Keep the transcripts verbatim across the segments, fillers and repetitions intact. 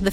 The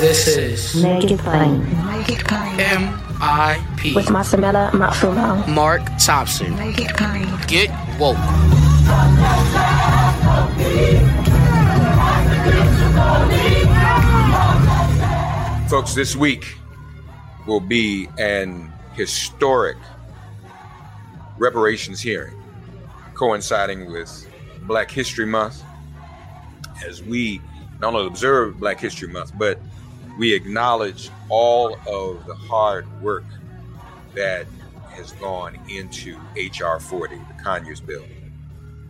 This is Make It Plain. Make It Plain. M I P. With Masamela Matfumo. Mark Thompson. Make It Plain. Get woke. Folks, this week will be an historic reparations hearing coinciding with Black History Month, as we not only observe Black History Month, but we acknowledge all of the hard work that has gone into H R forty, the Conyers Bill.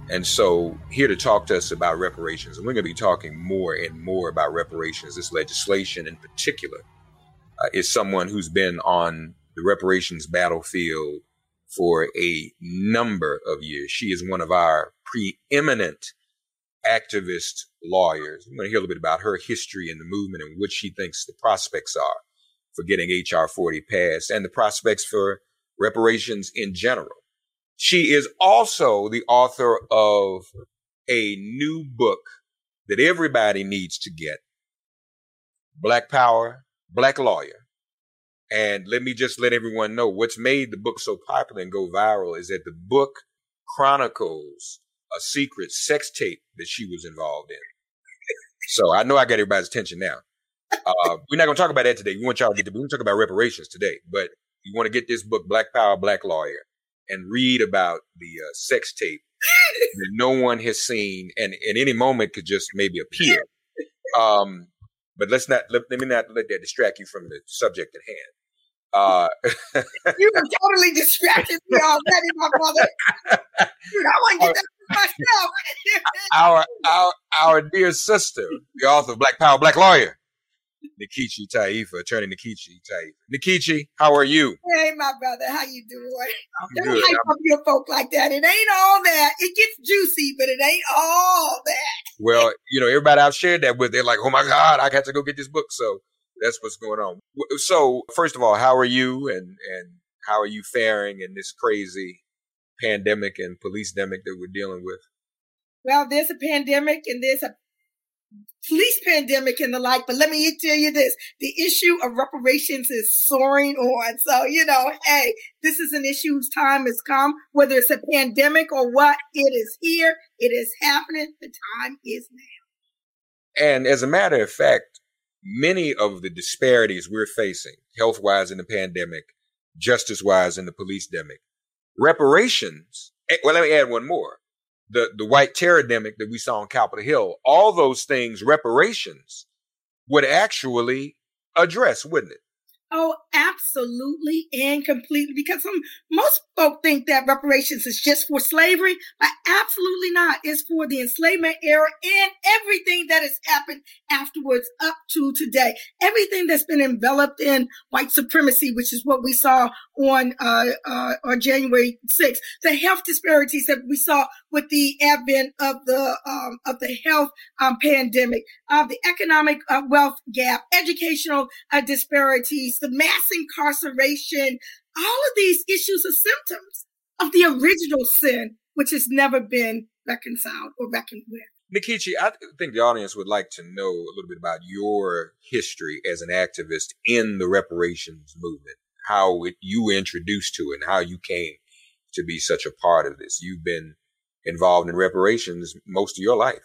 And so here to talk to us about reparations, and we're going to be talking more and more about reparations. This legislation in particular uh, is someone who's been on the reparations battlefield for a number of years. She is one of our preeminent activist lawyers. I'm going to hear a little bit about her history in the movement and what she thinks the prospects are for getting H R forty passed and the prospects for reparations in general. She is also the author of a new book that everybody needs to get, Black Power, Black Lawyer. And let me just let everyone know what's made the book so popular and go viral is that the book chronicles a secret sex tape that she was involved in. So I know I got everybody's attention now. Uh, we're not going to talk about that today. We want y'all to get to, we're going to talk about reparations today, but you want to get this book, Black Power, Black Lawyer, and read about the uh, sex tape that no one has seen and at any moment could just maybe appear. Um, but let's not, let, let me not let that distract you from the subject at hand. Uh, you were totally distracted me already, my brother. Dude, I want to get that for myself. our, our, our dear sister, the author of Black Power, Black Lawyer, Nkechi Taifa, attorney Nkechi Taifa. Nkechi, how are you? Hey, my brother, how you doing? I'm Don't good. hype I'm... up your folk like that. It ain't all that. It gets juicy, but it ain't all that. Well, you know, everybody I've shared that with, they're like, oh my God, I got to go get this book, so. That's what's going on. So, first of all, how are you and, and how are you faring in this crazy pandemic and police-demic that we're dealing with? Well, there's a pandemic and there's a police pandemic and the like, but let me tell you this. The issue of reparations is soaring on. So, you know, hey, this is an issue whose time has come. Whether it's a pandemic or what, it is here. It is happening. The time is now. And as a matter of fact, many of the disparities we're facing, health-wise in the pandemic, justice-wise in the police-demic, reparations, well, let me add one more, the, the white terror-demic that we saw on Capitol Hill, all those things reparations would actually address, wouldn't it? Oh, absolutely and completely. Because some, most folk think that reparations is just for slavery, but absolutely not. It's for the enslavement era and everything that has happened afterwards up to today. Everything that's been enveloped in white supremacy, which is what we saw on, uh, uh, on January sixth. The health disparities that we saw with the advent of the, um, of the health, um, pandemic, uh, the economic uh, wealth gap, educational uh, disparities, the mass incarceration, all of these issues are symptoms of the original sin, which has never been reconciled or reckoned with. Nkechi, I think the audience would like to know a little bit about your history as an activist in the reparations movement, how it, you were introduced to it and how you came to be such a part of this. You've been involved in reparations most of your life.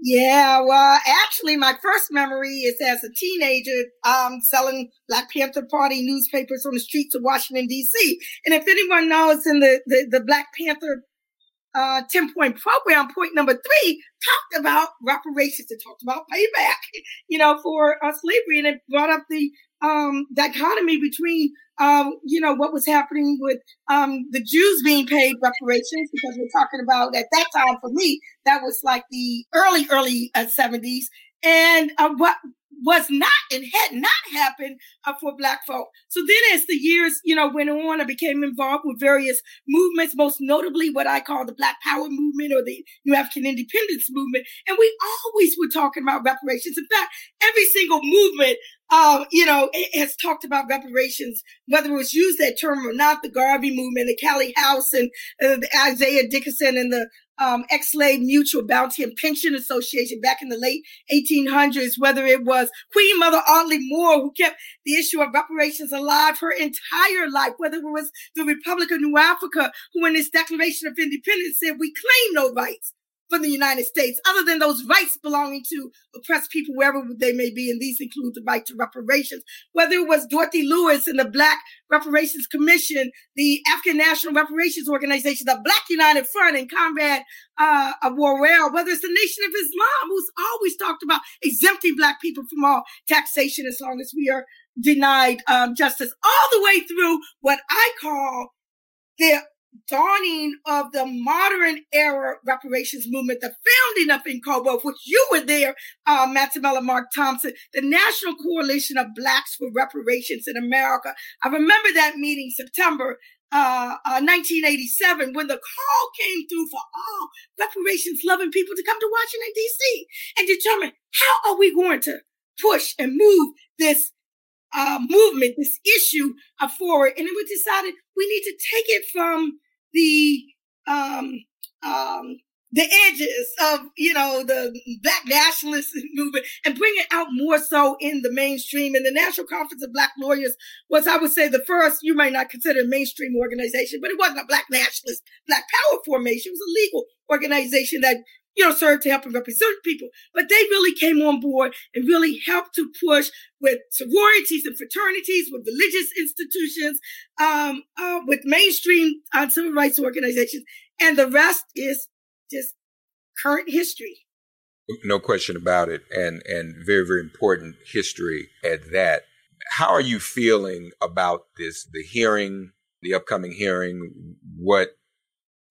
Yeah, well, actually, my first memory is as a teenager um, selling Black Panther Party newspapers on the streets of Washington, D C. And if anyone knows in the, the, the Black Panther uh, ten-point program, point number three, talked about reparations. It talked about payback, you know, for uh, slavery. And it brought up the um, dichotomy between, um, you know, what was happening with um, the Jews being paid reparations, because we're talking about at that time for me, that was like the early, early uh, seventies. And uh, what was not and had not happened uh, for Black folk. So then as the years, you know, went on, I became involved with various movements, most notably what I call the Black Power movement or the New African Independence movement. And we always were talking about reparations. In fact, every single movement, uh, you know, has talked about reparations, whether it was used that term or not, the Garvey movement, the Callie House and uh, the Isaiah Dickinson and the Um, ex-slave mutual bounty and pension association back in the late eighteen hundreds, whether it was Queen Mother Audley Moore, who kept the issue of reparations alive her entire life, whether it was the Republic of New Africa, who in its Declaration of Independence said, we claim no rights from the United States other than those rights belonging to oppressed people, wherever they may be. And these include the right to reparations, whether it was Dorothy Lewis and the Black Reparations Commission, the African National Reparations Organization, the Black United Front, and Conrad uh, Worrell, whether it's the Nation of Islam, who's always talked about exempting Black people from all taxation as long as we are denied um, justice, all the way through what I call the dawning of the modern era reparations movement, the founding of N C O B O, of which you were there, uh, Matamela Mark Thompson, the National Coalition of Blacks for Reparations in America. I remember that meeting, September uh, uh, nineteen eighty-seven, when the call came through for all reparations-loving people to come to Washington, D C and determine how are we going to push and move this Uh, movement, this issue uh, forward. And we decided we need to take it from the um, um, the edges of, you know, the Black nationalist movement and bring it out more so in the mainstream. And the National Conference of Black Lawyers was, I would say, the first, you might not consider a mainstream organization, but it wasn't a Black nationalist, Black Power formation. It was a legal organization that, you know, served to help and represent people. But they really came on board and really helped to push with sororities and fraternities, with religious institutions, um, uh, with mainstream uh, civil rights organizations. And the rest is just current history. No question about it. And, and very, very important history at that. How are you feeling about this, the hearing, the upcoming hearing, what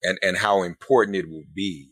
and, and how important it will be?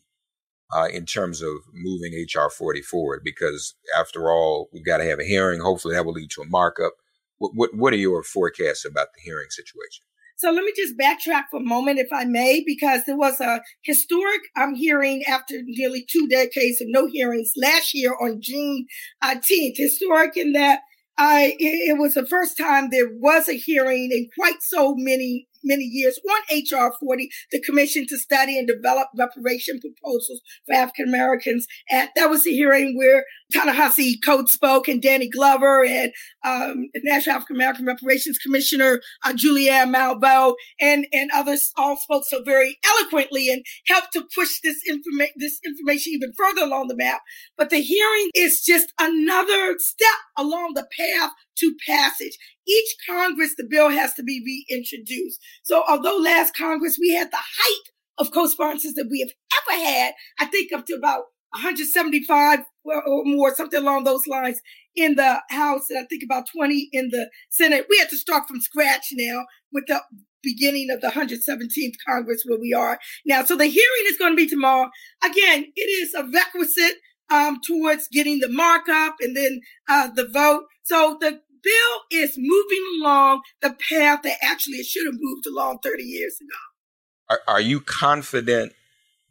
Uh, in terms of moving H R forty forward, because after all, we've got to have a hearing. Hopefully that will lead to a markup. What, what, what are your forecasts about the hearing situation? So let me just backtrack for a moment, if I may, because there was a historic um, hearing after nearly two decades of no hearings last year on June tenth. Historic in that I, it, it was the first time there was a hearing in quite so many many years on H R forty, the Commission to Study and Develop Reparation Proposals for African Americans. And that was the hearing where Ta-Nehisi Coates spoke and Danny Glover and um, National African American Reparations Commissioner uh, Julianne Malveaux and, and others all spoke so very eloquently and helped to push this, informa- this information even further along the map. But the hearing is just another step along the path to passage. Each Congress, the bill has to be reintroduced. So although last Congress, we had the height of co-sponsors that we have ever had, I think up to about one hundred seventy-five or something along those lines in the House, and I think about twenty in the Senate. We had to start from scratch now with the beginning of the one hundred seventeenth Congress where we are now. So the hearing is going to be tomorrow. Again, it is a requisite um, towards getting the markup and then uh, the vote. So the bill is moving along the path that actually it should have moved along thirty years ago. Are, are you confident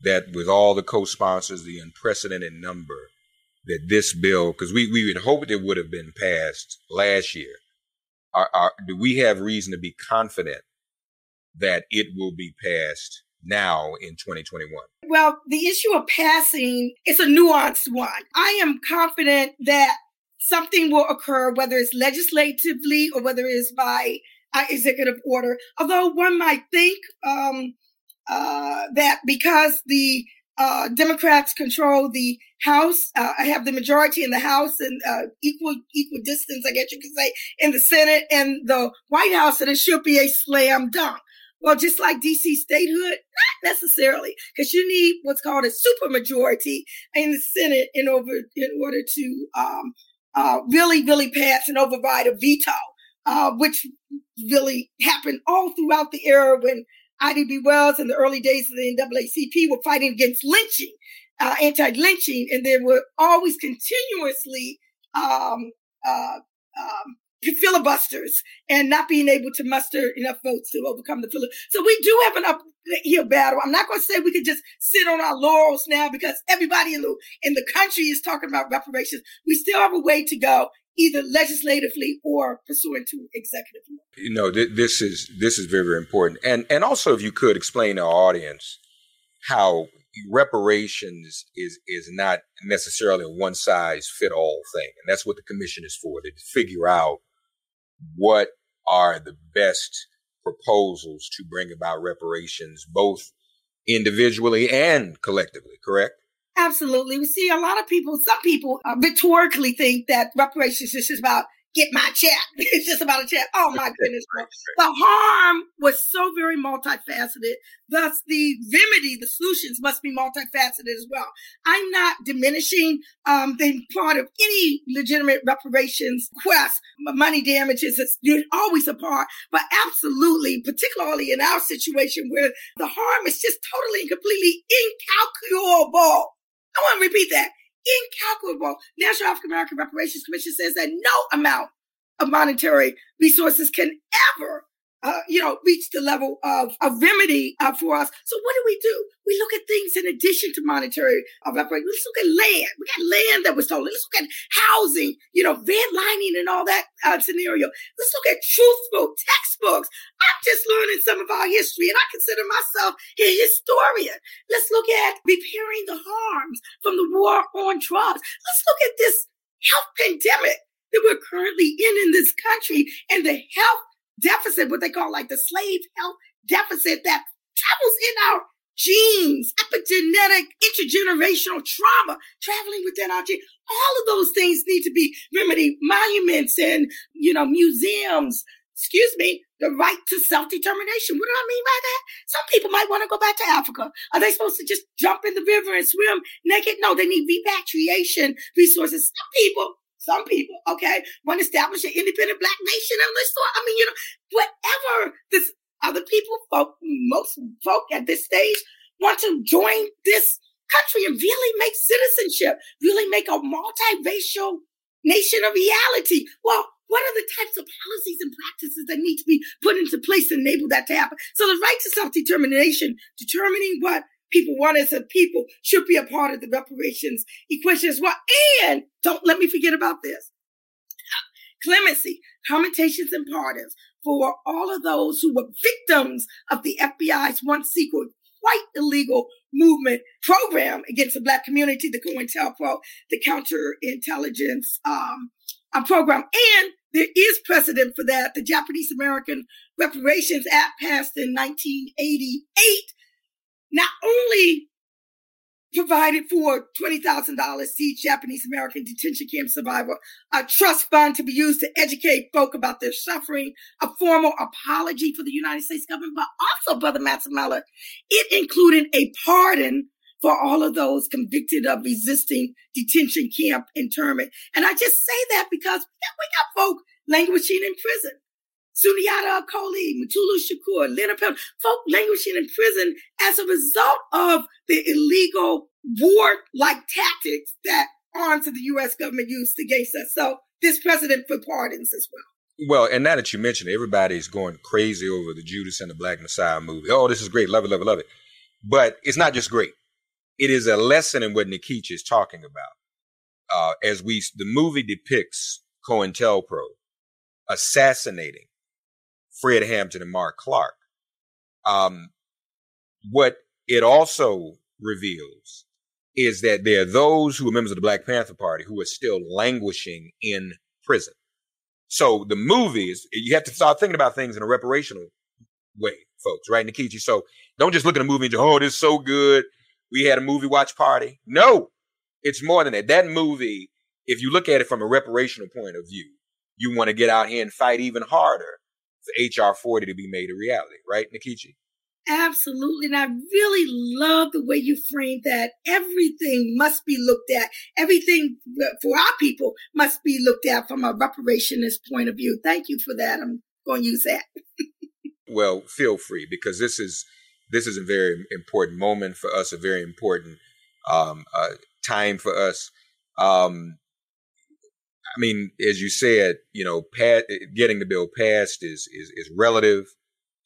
that with all the co-sponsors, the unprecedented number, that this bill, because we, we had hoped it would have been passed last year, are, are, do we have reason to be confident that it will be passed now in twenty twenty-one? Well, the issue of passing is a nuanced one. I am confident that something will occur, whether it's legislatively or whether it's by uh, executive order. Although one might think um, uh, that because the uh, Democrats control the House, uh, have the majority in the House and uh, equal equal distance, I guess you could say, in the Senate and the White House, that it should be a slam dunk. Well, just like D C statehood, not necessarily, because you need what's called a supermajority in the Senate in over in order to um, uh, really, really pass and override a veto, uh, which really happened all throughout the era when Ida B. Wells in the early days of the N double A C P were fighting against lynching, uh, anti-lynching, and they were always continuously um, uh, um, filibusters and not being able to muster enough votes to overcome the filibuster. So we do have an uphill battle. I'm not going to say we could just sit on our laurels now because everybody in the, in the country is talking about reparations. We still have a way to go, either legislatively or pursuant to executive order. You know, th- this is this is very, very important. And, and also, if you could explain to our audience how reparations is is not necessarily a one-size-fit-all thing. And that's what the commission is for, to figure out what are the best proposals to bring about reparations, both individually and collectively, correct? Absolutely. We see a lot of people, some people uh, rhetorically think that reparations is just about get my check. It's just about a check. Oh, my goodness. The harm was so very multifaceted. Thus, the remedy, the solutions must be multifaceted as well. I'm not diminishing um, the part of any legitimate reparations quest. Money damages is always a part, but absolutely, particularly in our situation where the harm is just totally and completely incalculable. I want to repeat that. Incalculable. National African American Reparations Commission says that no amount of monetary resources can ever, uh, you know, reach the level of a remedy uh, for us. So what do we do? We look at things in addition to monetary uh, reparations. Let's look at land. We got land that was stolen. Let's look at housing, you know, redlining and all that uh, scenario. Let's look at truthful textbooks. I'm just learning some of our history, and I consider myself a historian. Let's look at repairing the harms from the war on drugs. Let's look at this health pandemic that we're currently in in this country and the health deficit, what they call like the slave health deficit that travels in our genes, epigenetic, intergenerational trauma, traveling within our genes. All of those things need to be remedied. Monuments and, you know, museums, excuse me, the right to self-determination. What do I mean by that? Some people might want to go back to Africa. Are they supposed to just jump in the river and swim naked? No, they need repatriation resources. Some people, some people, okay, want to establish an independent Black nation. And let's, I mean, you know, whatever this other people, folk, most folk at this stage want to join this country and really make citizenship, really make a multiracial nation a reality. Well, what are the types of policies and practices that need to be put into place to enable that to happen? So the right to self-determination, determining what people want as a people, should be a part of the reparations equation as well. And don't let me forget about this. Clemency, commutations and pardons for all of those who were victims of the F B I's once secret, quite illegal movement program against the Black community, the COINTELPRO, the counterintelligence um, A program. And there is precedent for that. The Japanese American Reparations Act passed in nineteen eighty-eight not only provided for twenty thousand dollars to each Japanese American detention camp survivor, a trust fund to be used to educate folk about their suffering, a formal apology for the United States government, but also, Brother Matsumela, it included a pardon for all of those convicted of resisting detention camp internment. And I just say that because we got folk languishing in prison. Suniata Akoli, Mutulu Shakur, Lena Pill, folk languishing in prison as a result of the illegal war-like tactics that arms of the U S government used against us. So this president for pardons as well. Well, and now that you mention it, everybody's going crazy over the Judas and the Black Messiah movie. Oh, this is great. Love it, love it, love it. But it's not just great. It is a lesson in what Nkechi is talking about. Uh, as we, the movie depicts COINTELPRO assassinating Fred Hampton and Mark Clark. Um, what it also reveals is that there are those who are members of the Black Panther Party who are still languishing in prison. So the movies, you have to start thinking about things in a reparational way, folks, right, Nkechi? So don't just look at a movie and go, oh, this is so good. We had a movie watch party. No, it's more than that. That movie, if you look at it from a reparational point of view, you want to get out here and fight even harder for H R forty to be made a reality, right, Nkechi? Absolutely. And I really love the way you framed that. Everything must be looked at. Everything for our people must be looked at from a reparationist point of view. Thank you for that. I'm going to use that. Well, feel free, because this is this is a very important moment for us, a very important um, uh, time for us. Um, I mean, as you said, you know, past, getting the bill passed is is, is relative.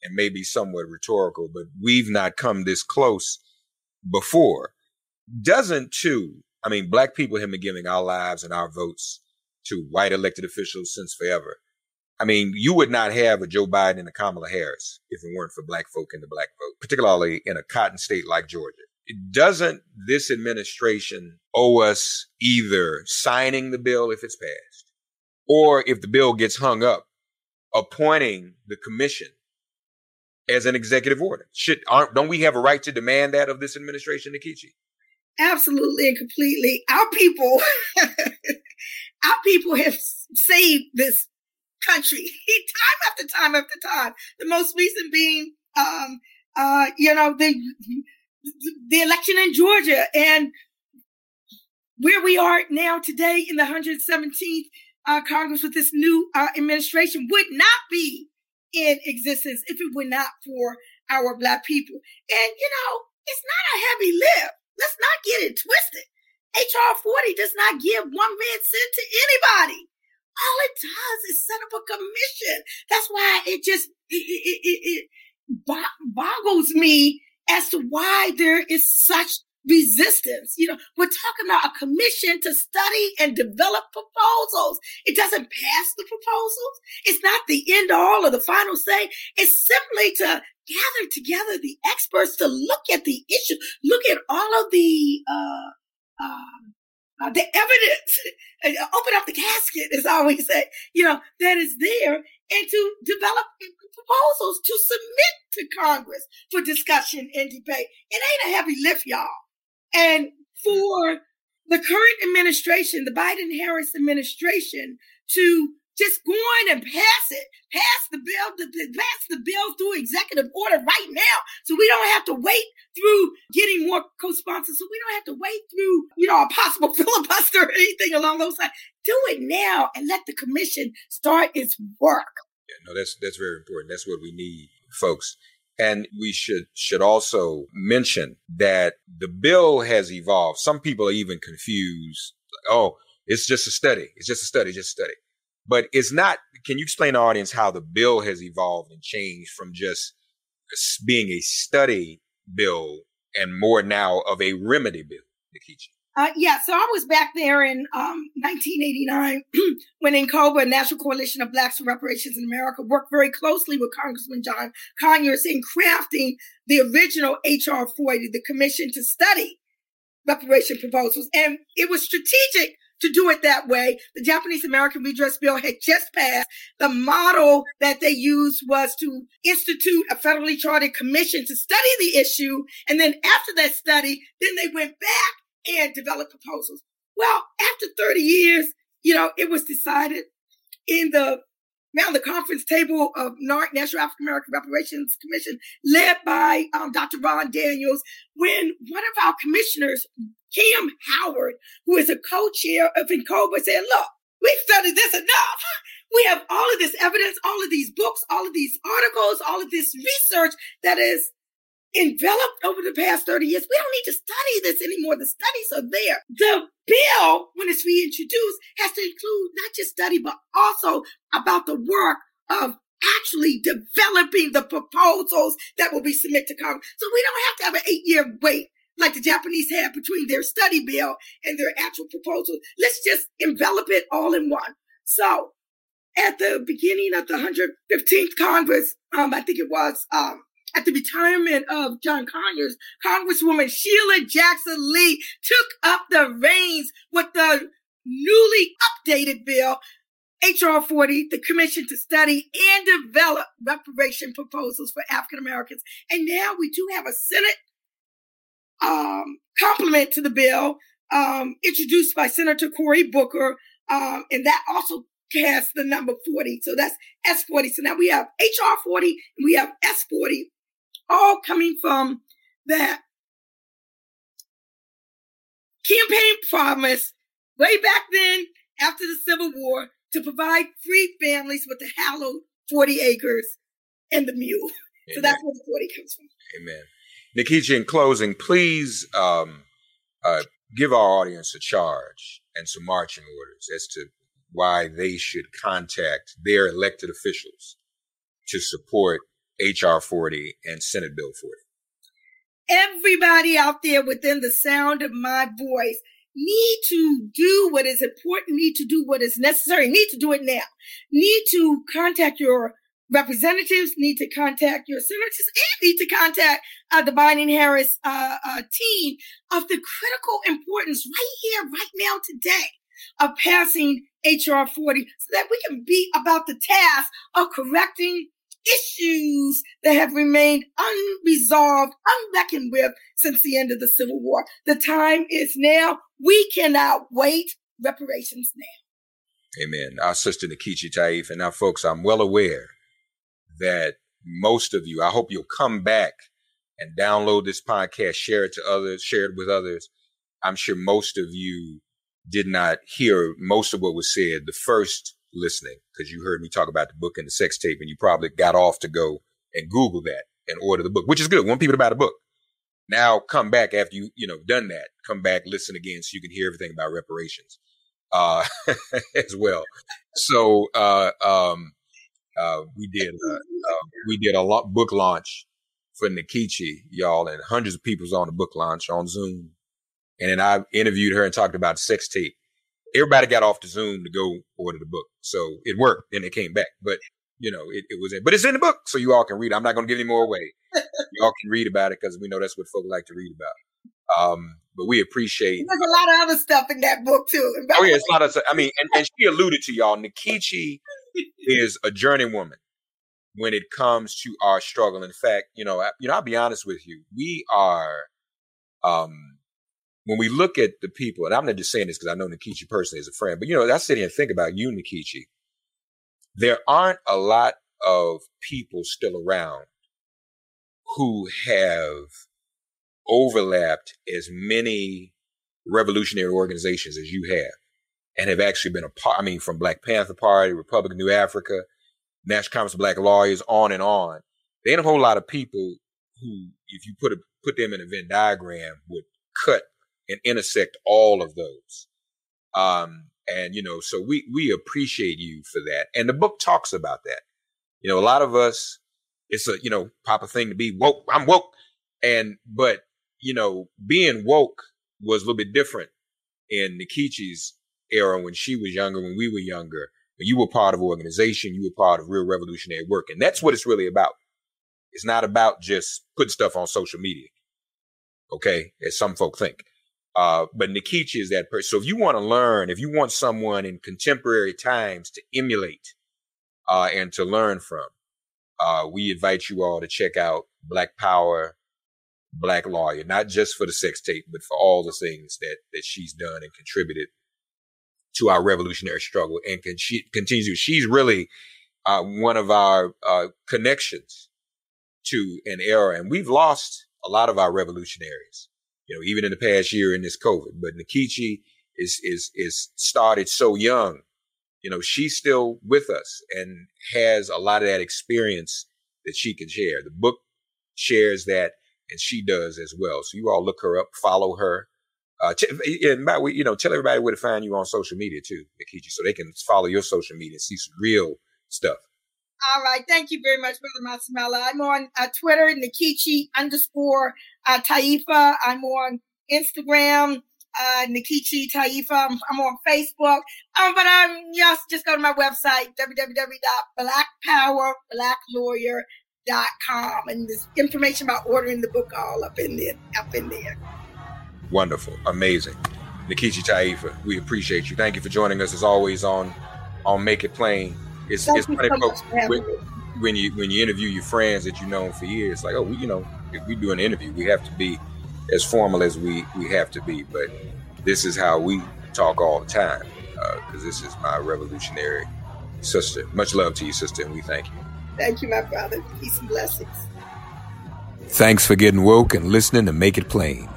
And maybe somewhat rhetorical, but we've not come this close before. Doesn't too, I mean, Black people have been giving our lives and our votes to white elected officials since forever. I mean, you would not have a Joe Biden and a Kamala Harris if it weren't for Black folk and the Black vote, particularly in a cotton state like Georgia. Doesn't this administration owe us either signing the bill if it's passed, or if the bill gets hung up, appointing the commission as an executive order? Should, aren't, don't we have a right to demand that of this administration, Nkechi? Absolutely and completely. Our people, our people have saved this country time after time after time. The most recent being, um, uh, you know, the the election in Georgia and where we are now today in the one hundred seventeenth uh, Congress with this new uh, administration would not be in existence if it were not for our Black people. And, you know, it's not a heavy lift. Let's not get it twisted. H R forty does not give one red cent to anybody. All it does is set up a commission. That's why it just, it, it, it, it boggles me as to why there is such resistance. You know, we're talking about a commission to study and develop proposals. It doesn't pass the proposals. It's not the end all or the final say. It's simply to gather together the experts to look at the issue, look at all of the uh, uh, uh, the evidence, open up the casket, as I always say, you know, that is there, and to develop proposals to submit to Congress for discussion and debate. It ain't a heavy lift, y'all. And for the current administration, the Biden-Harris administration, to just go on and pass it, pass the bill, pass the bill through executive order right now, so we don't have to wait through getting more co-sponsors, so we don't have to wait through, you know, a possible filibuster or anything along those lines. Do it now and let the commission start its work. Yeah, no, that's that's very important. That's what we need, folks. And we should should also mention that the bill has evolved. Some people are even confused. Like, oh, it's just a study. It's just a study, just a study. But it's not. Can you explain to the audience how the bill has evolved and changed from just being a study bill and more now of a remedy bill, Nkechi? Uh, yeah, so I was back there in um, nineteen eighty-nine when N C O B A, National Coalition of Blacks for Reparations in America, worked very closely with Congressman John Conyers in crafting the original H R forty, the commission to study reparation proposals. And it was strategic to do it that way. The Japanese American Redress Bill had just passed. The model that they used was to institute a federally chartered commission to study the issue. And then after that study, then they went back and develop proposals. Well, after thirty years, you know, it was decided in the around the conference table of National African American Reparations Commission, led by um, Doctor Ron Daniels, when one of our commissioners, Kim Howard, who is a co-chair of INCOBA, said, look, we've studied this enough. We have all of this evidence, all of these books, all of these articles, all of this research that is enveloped over the past thirty years. We don't need to study this anymore. The studies are there. The bill, when it's reintroduced, has to include not just study, but also about the work of actually developing the proposals that will be submitted to Congress. So we don't have to have an eight-year wait like the Japanese had between their study bill and their actual proposal. Let's just envelop it all in one. So at the beginning of the one hundred fifteenth Congress, um, I think it was, um, at the retirement of John Conyers, Congresswoman Sheila Jackson Lee took up the reins with the newly updated bill, H R forty, the commission to study and develop reparation proposals for African Americans. And now we do have a Senate um, complement to the bill um, introduced by Senator Cory Booker, um, and that also cast the number forty. So that's S forty. So now we have H R forty and we have S forty, all coming from that campaign promise way back then after the Civil War to provide free families with the hallowed forty acres and the mule. Amen. So that's where the forty comes from. Amen. Nkechi, in closing, please um, uh, give our audience a charge and some marching orders as to why they should contact their elected officials to support H R forty and Senate Bill forty. Everybody out there within the sound of my voice need to do what is important, need to do what is necessary, need to do it now, need to contact your representatives, need to contact your senators, and need to contact uh, the Biden-Harris uh, uh, team of the critical importance right here, right now, today, of passing H R forty so that we can be about the task of correcting issues that have remained unresolved, unreckoned with since the end of the Civil War. The time is now. We cannot wait. Reparations now. Amen. Our sister Nkechi Taifa. Now, folks, I'm well aware that most of you, I hope you'll come back and download this podcast, share it to others, share it with others. I'm sure most of you did not hear most of what was said the first listening, because you heard me talk about the book and the sex tape, and you probably got off to go and Google that and order the book, which is good. We want people to buy the book. Now come back after you, you know, done that. Come back, listen again, so you can hear everything about reparations uh, as well. So uh, um, uh, we did uh, uh, we did a lot book launch for Nkechi, y'all, and hundreds of people was on the book launch on Zoom. And then I interviewed her and talked about the sex tape. Everybody got off the Zoom to go order the book. So it worked and it came back. But, you know, it, it was in, but it's in the book. So you all can read it. I'm not going to give any more away. You all can read about it because we know that's what folk like to read about. Um, but we appreciate. There's a lot of other stuff in that book, too. Oh, yeah, it's a lot of stuff. I mean, and, and she alluded to y'all, Nkechi is a journeywoman when it comes to our struggle. In fact, you know, I, you know, I'll be honest with you. We are. Um, When we look at the people, and I'm not just saying this because I know Nkechi personally as a friend, but, you know, as I sit here and think about you, Nkechi, there aren't a lot of people still around who have overlapped as many revolutionary organizations as you have and have actually been a part. I mean, from Black Panther Party, Republic of New Africa, National Conference of Black Lawyers, on and on. There ain't a whole lot of people who, if you put a, put them in a Venn diagram, would cut and intersect all of those. Um, and, you know, so we, we appreciate you for that. And the book talks about that. You know, a lot of us, it's a, you know, pop a thing to be woke. I'm woke. And, but, you know, being woke was a little bit different in Nkechi's era when she was younger, when we were younger. You were part of organization. You were part of real revolutionary work. And that's what it's really about. It's not about just putting stuff on social media. Okay. As some folk think. Uh, but Nkechi is that person. So if you want to learn, if you want someone in contemporary times to emulate uh, and to learn from, uh, we invite you all to check out Black Power, Black Lawyer, not just for the sex tape, but for all the things that, that she's done and contributed to our revolutionary struggle and can she continues. She's really uh, one of our uh, connections to an era. And we've lost a lot of our revolutionaries, you know, even in the past year in this COVID. But Nkechi is is is started so young. You know, she's still with us and has a lot of that experience that she can share. The book shares that, and she does as well. So you all look her up, follow her. Uh, and by, you know, tell everybody where to find you on social media too, Nkechi, so they can follow your social media and see some real stuff. All right. Thank you very much, Brother Masamela. I'm on uh, Twitter, Nkechi underscore uh, Taifa. I'm on Instagram, uh, Nkechi Taifa. I'm, I'm on Facebook. Um, but I'm, yes, just go to my website, w w w dot black power black lawyer dot com. And there's information about ordering the book all up in there, up in there. Wonderful. Amazing. Nkechi Taifa, we appreciate you. Thank you for joining us as always on, on Make It Plain. It's Thank it's funny, so folks, when, when you when you interview your friends that you've known for years, like, oh, we, you know, if we do an interview, we have to be as formal as we, we have to be. But this is how we talk all the time, because uh, this is my revolutionary sister. Much love to you, sister, and we thank you. Thank you, my brother. Peace and blessings. Thanks for getting woke and listening to Make It Plain.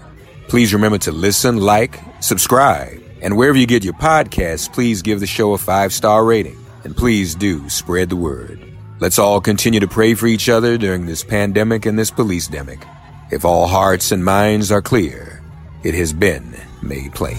Please remember to listen, like, subscribe, and wherever you get your podcasts, please give the show a five-star rating. And please do spread the word. Let's all continue to pray for each other during this pandemic and this police-demic. If all hearts and minds are clear, it has been made plain.